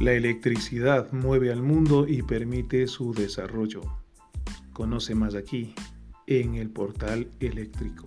La electricidad mueve al mundo y permite su desarrollo. Conoce más aquí, en el Portal Eléctrico.